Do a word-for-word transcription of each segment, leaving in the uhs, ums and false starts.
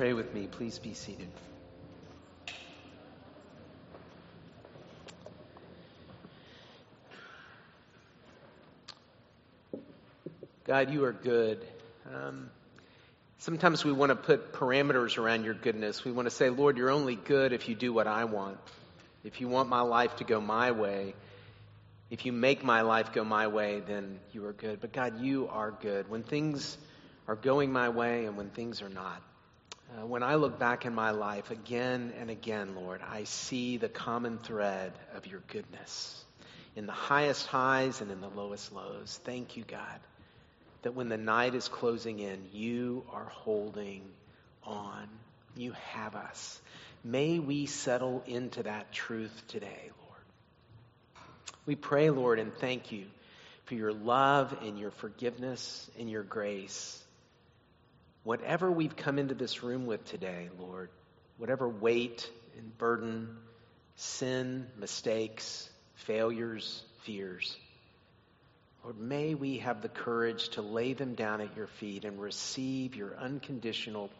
Pray with me, please be seated. God, you are good. Um, sometimes we want to put parameters around your goodness. We want to say, Lord, you're only good if you do what I want. If you want my life to go my way, if you make my life go my way, then you are good. But God, you are good when things are going my way and when things are not. Uh, when I look back in my life again and again, Lord, I see the common thread of your goodness in the highest highs and in the lowest lows. Thank you, God, that when the night is closing in, you are holding on. You have us. May we settle into that truth today, Lord. We pray, Lord, and thank you for your love and your forgiveness and your grace. Whatever we've come into this room with today, Lord, whatever weight and burden, sin, mistakes, failures, fears, Lord, may we have the courage to lay them down at your feet and receive your unconditional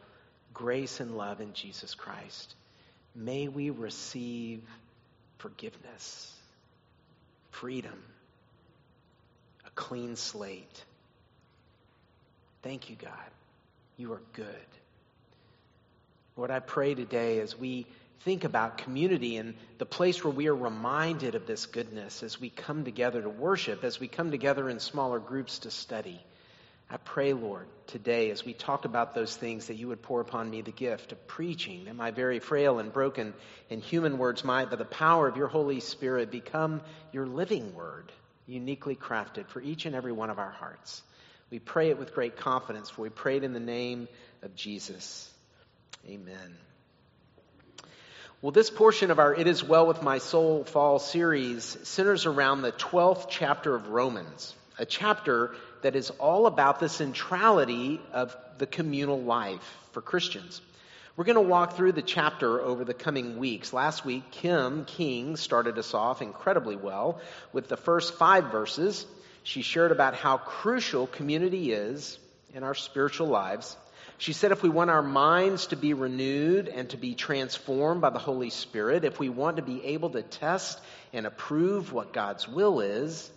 grace and love in Jesus Christ. May we receive forgiveness, freedom, a clean slate. Thank you, God. You are good. Lord, I pray today as we think about community and the place where we are reminded of this goodness as we come together to worship, as we come together in smaller groups to study. I pray, Lord, today as we talk about those things that you would pour upon me the gift of preaching, that my very frail and broken and human words might, by the power of your Holy Spirit, become your living word, uniquely crafted for each and every one of our hearts. We pray it with great confidence, for we pray it in the name of Jesus. Amen. Well, this portion of our It Is Well With My Soul Fall series centers around the twelfth chapter of Romans, a chapter that is all about the centrality of the communal life for Christians. We're going to walk through the chapter over the coming weeks. Last week, Kim King started us off incredibly well with the first five verses. She shared about how crucial community is in our spiritual lives. She said if we want our minds to be renewed and to be transformed by the Holy Spirit, if we want to be able to test and approve what God's will is,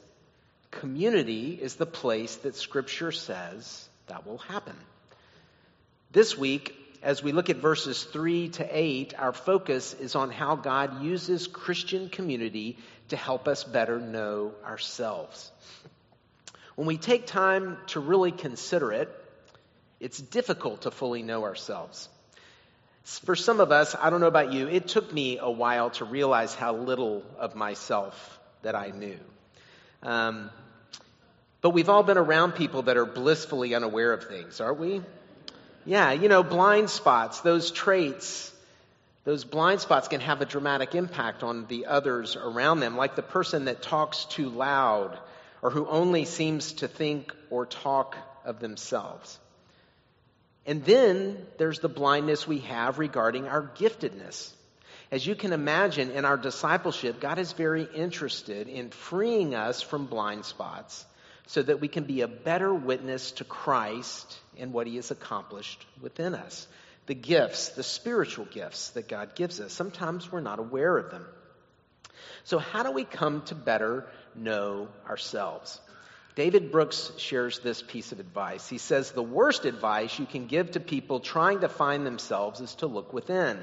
community is the place that Scripture says that will happen. This week, as we look at verses three to eight, our focus is on how God uses Christian community to help us better know ourselves. When we take time to really consider it, it's difficult to fully know ourselves. For some of us, I don't know about you, it took me a while to realize how little of myself that I knew. Um, but we've all been around people that are blissfully unaware of things, aren't we? Yeah, you know, blind spots, those traits. Those blind spots can have a dramatic impact on the others around them, like the person that talks too loud or who only seems to think or talk of themselves. And then there's the blindness we have regarding our giftedness. As you can imagine, in our discipleship, God is very interested in freeing us from blind spots so that we can be a better witness to Christ and what he has accomplished within us. The gifts, the spiritual gifts that God gives us. Sometimes we're not aware of them. So how do we come to better know ourselves? David Brooks shares this piece of advice. He says, the worst advice you can give to people trying to find themselves is to look within.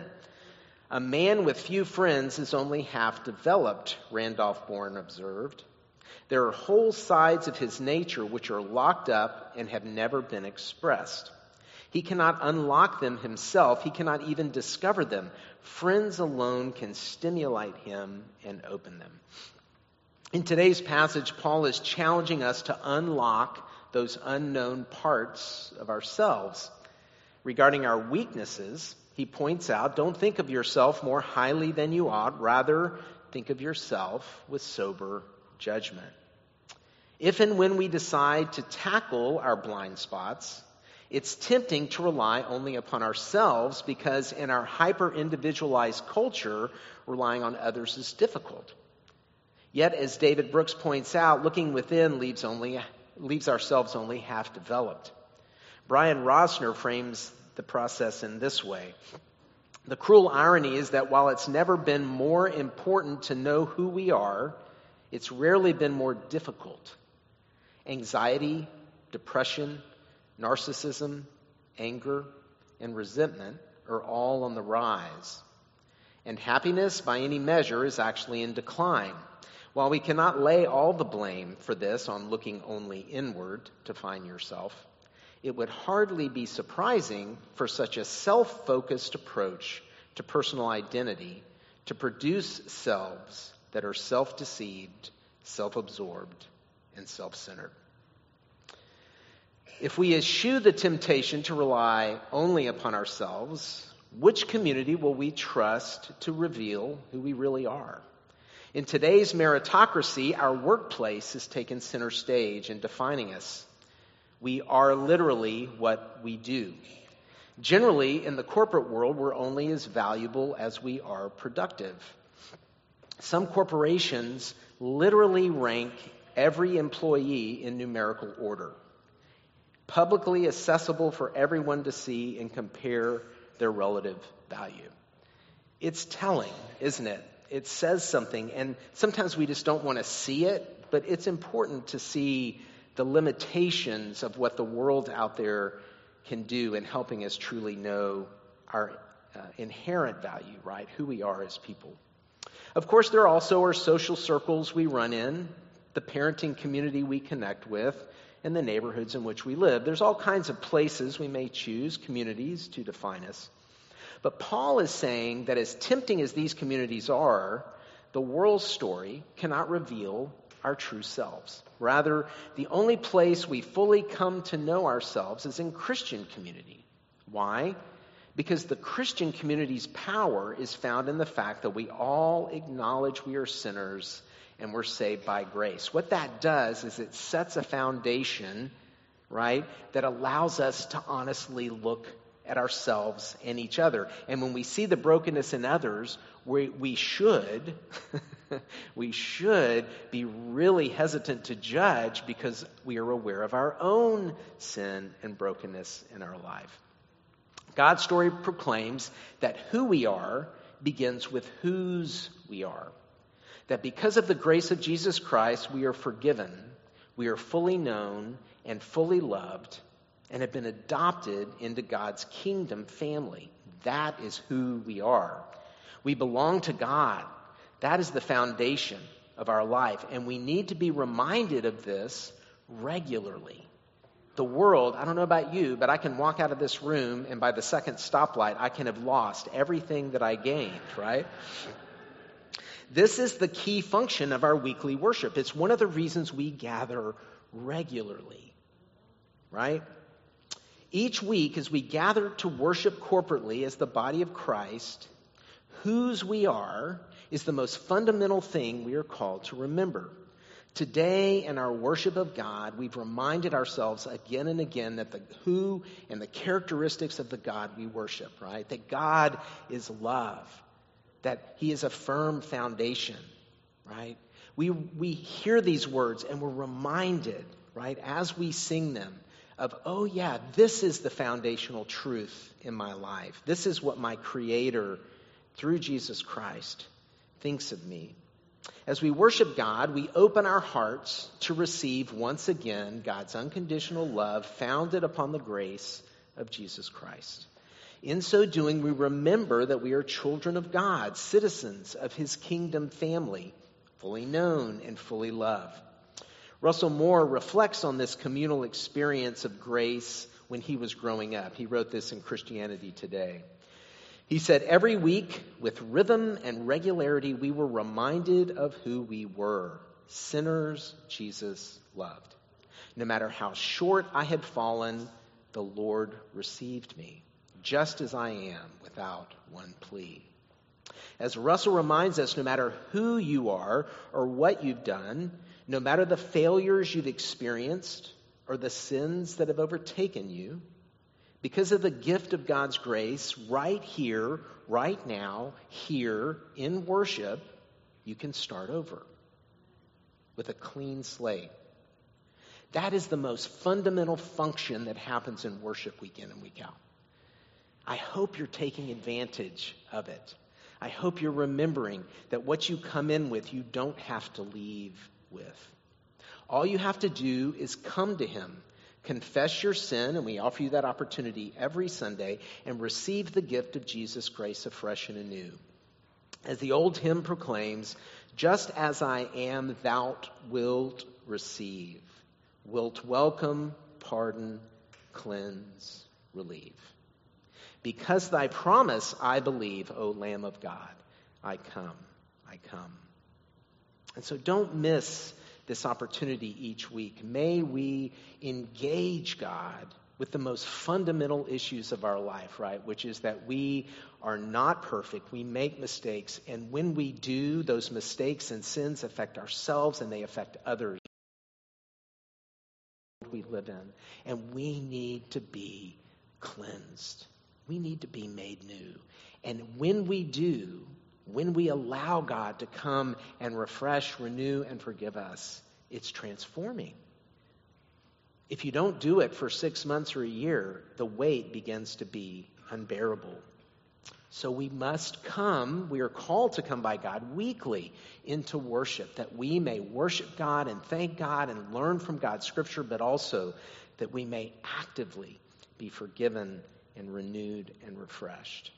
A man with few friends is only half developed, Randolph Bourne observed. There are whole sides of his nature which are locked up and have never been expressed. He cannot unlock them himself. He cannot even discover them. Friends alone can stimulate him and open them. In today's passage, Paul is challenging us to unlock those unknown parts of ourselves. Regarding our weaknesses, he points out, don't think of yourself more highly than you ought. Rather, think of yourself with sober judgment. If and when we decide to tackle our blind spots, it's tempting to rely only upon ourselves because in our hyper-individualized culture, relying on others is difficult. Yet, as David Brooks points out, looking within leaves only leaves ourselves only half developed. Brian Rosner frames the process in this way. The cruel irony is that while it's never been more important to know who we are, it's rarely been more difficult. Anxiety, depression, narcissism, anger, and resentment are all on the rise. And happiness, by any measure, is actually in decline. While we cannot lay all the blame for this on looking only inward to find yourself, it would hardly be surprising for such a self-focused approach to personal identity to produce selves that are self-deceived, self-absorbed, and self-centered. If we eschew the temptation to rely only upon ourselves, which community will we trust to reveal who we really are? In today's meritocracy, our workplace has taken center stage in defining us. We are literally what we do. Generally, in the corporate world, we're only as valuable as we are productive. Some corporations literally rank every employee in numerical order, publicly accessible for everyone to see and compare their relative value. It's telling, isn't it? It says something, and sometimes we just don't want to see it, but it's important to see the limitations of what the world out there can do in helping us truly know our uh, inherent value, right? Who we are as people. Of course, there also are social circles we run in, the parenting community we connect with, and the neighborhoods in which we live. There's all kinds of places we may choose, communities, to define us. But Paul is saying that as tempting as these communities are, the world's story cannot reveal our true selves. Rather, the only place we fully come to know ourselves is in Christian community. Why? Because the Christian community's power is found in the fact that we all acknowledge we are sinners and we're saved by grace. What that does is it sets a foundation, right, that allows us to honestly look at ourselves and each other. And when we see the brokenness in others, we, we should we should be really hesitant to judge because we are aware of our own sin and brokenness in our life. God's story proclaims that who we are begins with whose we are. That because of the grace of Jesus Christ, we are forgiven, we are fully known and fully loved, and have been adopted into God's kingdom family. That is who we are. We belong to God. That is the foundation of our life, and we need to be reminded of this regularly. The world, I don't know about you, but I can walk out of this room, and by the second stoplight, I can have lost everything that I gained, right? This is the key function of our weekly worship. It's one of the reasons we gather regularly, right? Each week, as we gather to worship corporately as the body of Christ, whose we are is the most fundamental thing we are called to remember. Today, in our worship of God, we've reminded ourselves again and again that the who and the characteristics of the God we worship, right? That God is love, that He is a firm foundation, right? We, we hear these words and we're reminded, right, as we sing them, of, oh yeah, this is the foundational truth in my life. This is what my Creator, through Jesus Christ, thinks of me. As we worship God, we open our hearts to receive once again God's unconditional love founded upon the grace of Jesus Christ. In so doing, we remember that we are children of God, citizens of His kingdom family, fully known and fully loved. Russell Moore reflects on this communal experience of grace when he was growing up. He wrote this in Christianity Today. He said, every week, with rhythm and regularity, we were reminded of who we were. Sinners Jesus loved. No matter how short I had fallen, the Lord received me, just as I am, without one plea. As Russell reminds us, no matter who you are or what you've done, no matter the failures you've experienced or the sins that have overtaken you, because of the gift of God's grace, right here, right now, here in worship, you can start over with a clean slate. That is the most fundamental function that happens in worship week in and week out. I hope you're taking advantage of it. I hope you're remembering that what you come in with, you don't have to leave with. All you have to do is come to him, confess your sin, and we offer you that opportunity every Sunday, and receive the gift of Jesus' grace afresh and anew. As the old hymn proclaims, just as I am, thou wilt receive, wilt welcome, pardon, cleanse, relieve. Because thy promise I believe, O Lamb of God, I come, I come. And so don't miss this opportunity each week. May we engage God with the most fundamental issues of our life, right? Which is that we are not perfect. We make mistakes. And when we do, those mistakes and sins affect ourselves and they affect others we live in. And we need to be cleansed. We need to be made new. And when we do, when we allow God to come and refresh, renew, and forgive us, it's transforming. If you don't do it for six months or a year, the weight begins to be unbearable. So we must come, we are called to come by God weekly into worship, that we may worship God and thank God and learn from God's scripture, but also that we may actively be forgiven and renewed and refreshed.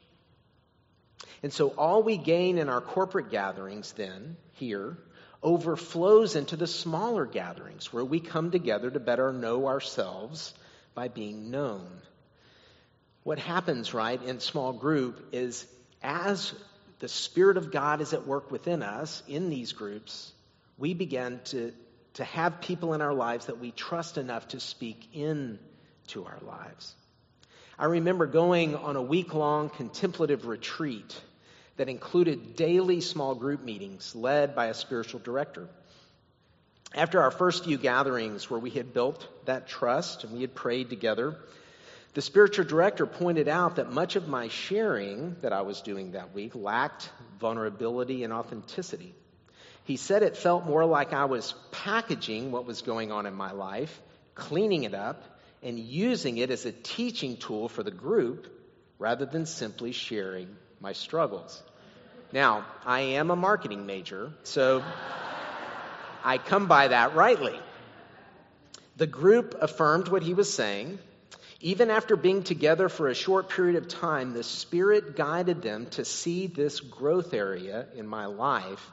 And so all we gain in our corporate gatherings then, here, overflows into the smaller gatherings where we come together to better know ourselves by being known. What happens, right, in small group is as the Spirit of God is at work within us, in these groups, we begin to, to have people in our lives that we trust enough to speak into our lives. I remember going on a week-long contemplative retreat that included daily small group meetings led by a spiritual director. After our first few gatherings where we had built that trust and we had prayed together, the spiritual director pointed out that much of my sharing that I was doing that week lacked vulnerability and authenticity. He said it felt more like I was packaging what was going on in my life, cleaning it up, and using it as a teaching tool for the group rather than simply sharing my struggles. Now, I am a marketing major, so I come by that rightly. The group affirmed what he was saying. Even after being together for a short period of time, the Spirit guided them to see this growth area in my life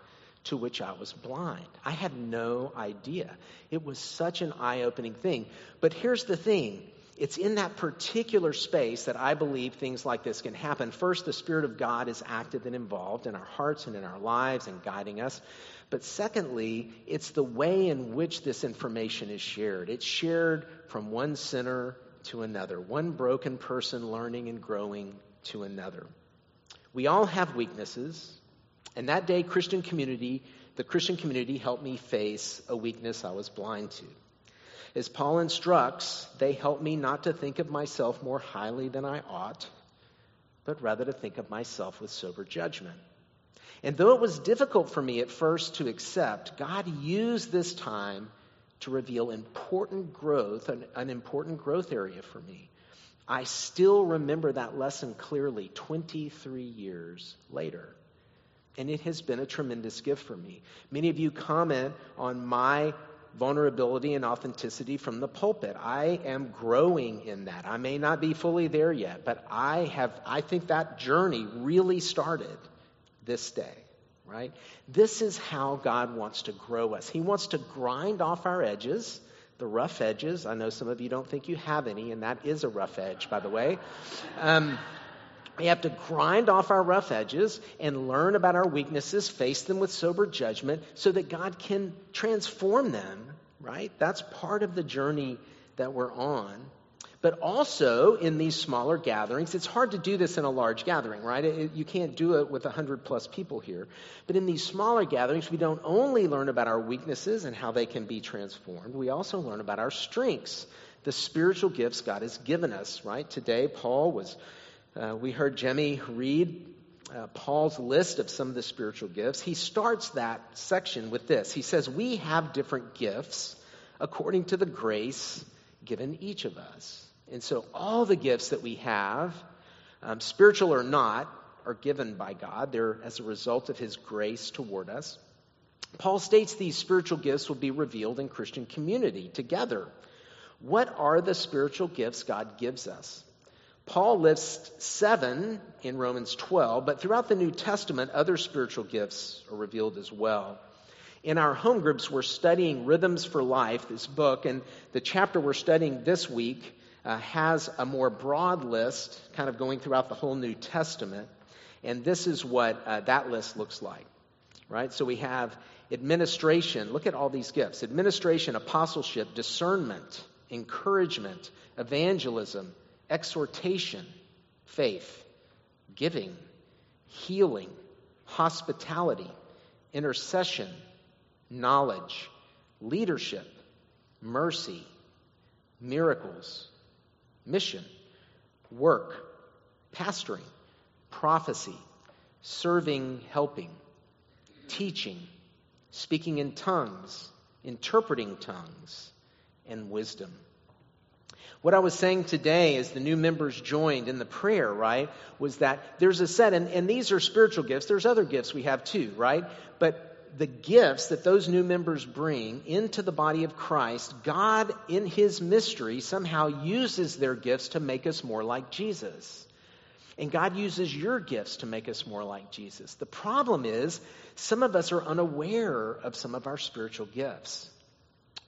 to which I was blind. I had no idea. It was such an eye-opening thing. But here's the thing. It's in that particular space that I believe things like this can happen. First, the Spirit of God is active and involved in our hearts and in our lives and guiding us. But secondly, it's the way in which this information is shared. It's shared from one sinner to another, one broken person learning and growing to another. We all have weaknesses. And that day, Christian community, the Christian community helped me face a weakness I was blind to. As Paul instructs, they helped me not to think of myself more highly than I ought, but rather to think of myself with sober judgment. And though it was difficult for me at first to accept, God used this time to reveal important growth, an, an important growth area for me. I still remember that lesson clearly twenty-three years later. And it has been a tremendous gift for me. Many of you comment on my vulnerability and authenticity from the pulpit. I am growing in that. I may not be fully there yet, but I have, I think that journey really started this day, right? This is how God wants to grow us. He wants to grind off our edges, the rough edges. I know some of you don't think you have any, and that is a rough edge, by the way. Um, We have to grind off our rough edges and learn about our weaknesses, face them with sober judgment so that God can transform them, right? That's part of the journey that we're on. But also in these smaller gatherings, it's hard to do this in a large gathering, right? It, you can't do it with one hundred plus people here. But in these smaller gatherings, we don't only learn about our weaknesses and how they can be transformed. We also learn about our strengths, the spiritual gifts God has given us, right? Today, Paul was... Uh, we heard Jemmy read uh, Paul's list of some of the spiritual gifts. He starts that section with this. He says, we have different gifts according to the grace given each of us. And so all the gifts that we have um, spiritual or not, are given by God. They're as a result of his grace toward us. Paul states these spiritual gifts will be revealed in Christian community together. What are the spiritual gifts God gives us? Paul lists seven in Romans twelve, but throughout the New Testament, other spiritual gifts are revealed as well. In our home groups, we're studying Rhythms for Life, this book, and the chapter we're studying this week uh, has a more broad list, kind of going throughout the whole New Testament, and this is what uh, that list looks like, right? So we have administration. Look at all these gifts. Administration, apostleship, discernment, encouragement, evangelism, exhortation, faith, giving, healing, hospitality, intercession, knowledge, leadership, mercy, miracles, mission, work, pastoring, prophecy, serving, helping, teaching, speaking in tongues, interpreting tongues, and wisdom. What I was saying today as the new members joined in the prayer, right, was that there's a set, and, and these are spiritual gifts. There's other gifts we have too, right? But the gifts that those new members bring into the body of Christ, God in his mystery somehow uses their gifts to make us more like Jesus. And God uses your gifts to make us more like Jesus. The problem is some of us are unaware of some of our spiritual gifts.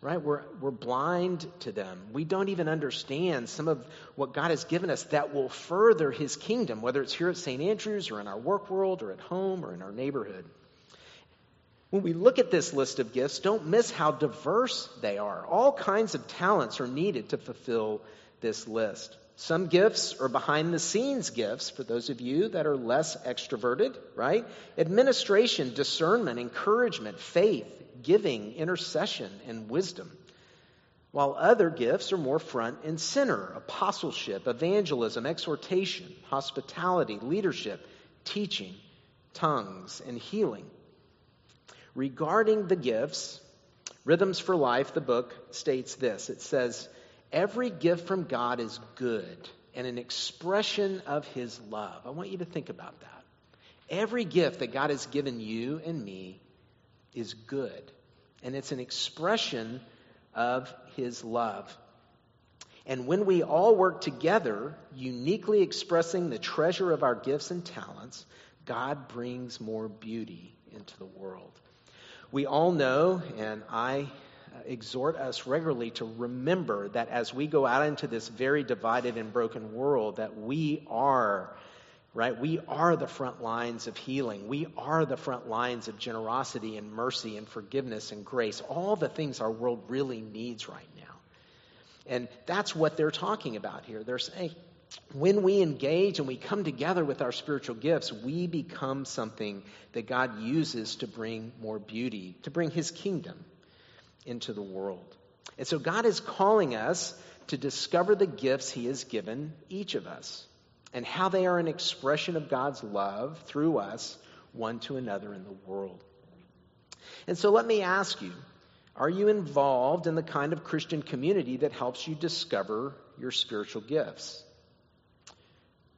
Right? We're we're blind to them. We don't even understand some of what God has given us that will further his kingdom, whether it's here at Saint Andrews or in our work world or at home or in our neighborhood. When we look at this list of gifts, don't miss how diverse they are. All kinds of talents are needed to fulfill this list. Some gifts are behind-the-scenes gifts for those of you that are less extroverted, right? Administration, discernment, encouragement, faith, giving, intercession, and wisdom. While other gifts are more front and center: apostleship, evangelism, exhortation, hospitality, leadership, teaching, tongues, and healing. Regarding the gifts, Rhythms for Life, the book, states this. It says, every gift from God is good and an expression of his love. I want you to think about that. Every gift that God has given you and me is good, and it's an expression of his love. And when we all work together, uniquely expressing the treasure of our gifts and talents, God brings more beauty into the world. We all know, and I exhort us regularly to remember that as we go out into this very divided and broken world, that we are, right? We are the front lines of healing. We are the front lines of generosity and mercy and forgiveness and grace, all the things our world really needs right now. And that's what they're talking about here. They're saying when we engage and we come together with our spiritual gifts, we become something that God uses to bring more beauty, to bring his kingdom into the world. And so God is calling us to discover the gifts he has given each of us and how they are an expression of God's love through us, one to another in the world. And so let me ask you, are you involved in the kind of Christian community that helps you discover your spiritual gifts?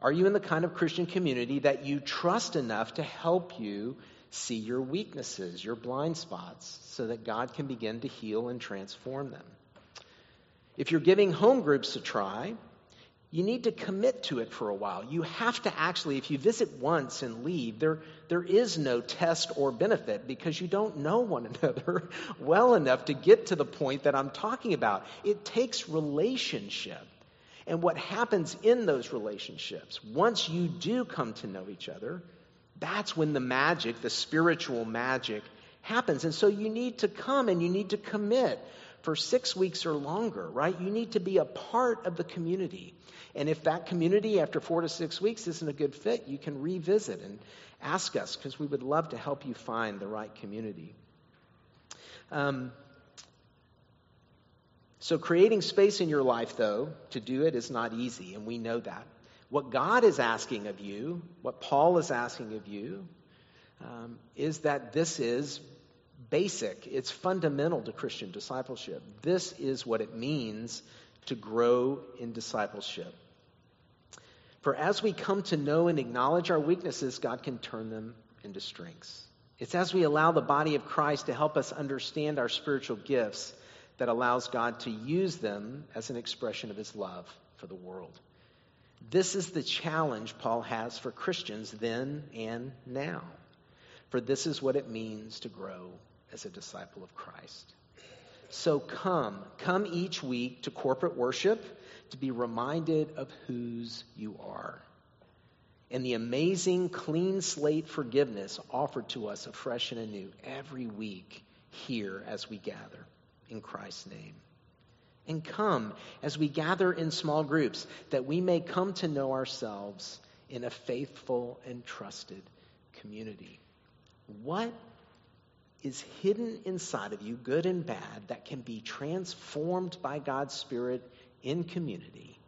Are you in the kind of Christian community that you trust enough to help you see your weaknesses, your blind spots, so that God can begin to heal and transform them? If you're giving home groups a try, you need to commit to it for a while. You have to actually, if you visit once and leave, there, there is no test or benefit because you don't know one another well enough to get to the point that I'm talking about. It takes relationship. And what happens in those relationships, once you do come to know each other, that's when the magic, the spiritual magic, happens. And so you need to come and you need to commit for six weeks or longer, right? You need to be a part of the community. And if that community after four to six weeks isn't a good fit, you can revisit and ask us because we would love to help you find the right community. Um, so creating space in your life, though, to do it is not easy, and we know that. What God is asking of you, what Paul is asking of you, um, is that this is basic. It's fundamental to Christian discipleship. This is what it means to grow in discipleship. For as we come to know and acknowledge our weaknesses, God can turn them into strengths. It's as we allow the body of Christ to help us understand our spiritual gifts that allows God to use them as an expression of his love for the world. This is the challenge Paul has for Christians then and now. For this is what it means to grow as a disciple of Christ. So come, come each week to corporate worship to be reminded of whose you are and the amazing clean slate forgiveness offered to us afresh and anew every week here as we gather in Christ's name. And come as we gather in small groups that we may come to know ourselves in a faithful and trusted community. What is hidden inside of you, good and bad, that can be transformed by God's Spirit in community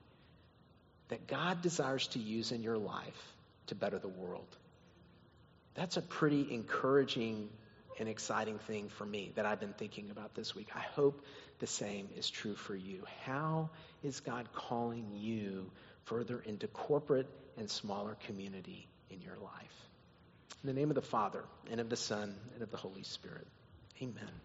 that God desires to use in your life to better the world? That's a pretty encouraging and exciting thing for me that I've been thinking about this week. I hope the same is true for you. How is God calling you further into corporate and smaller community in your life? In the name of the Father, and of the Son, and of the Holy Spirit. Amen.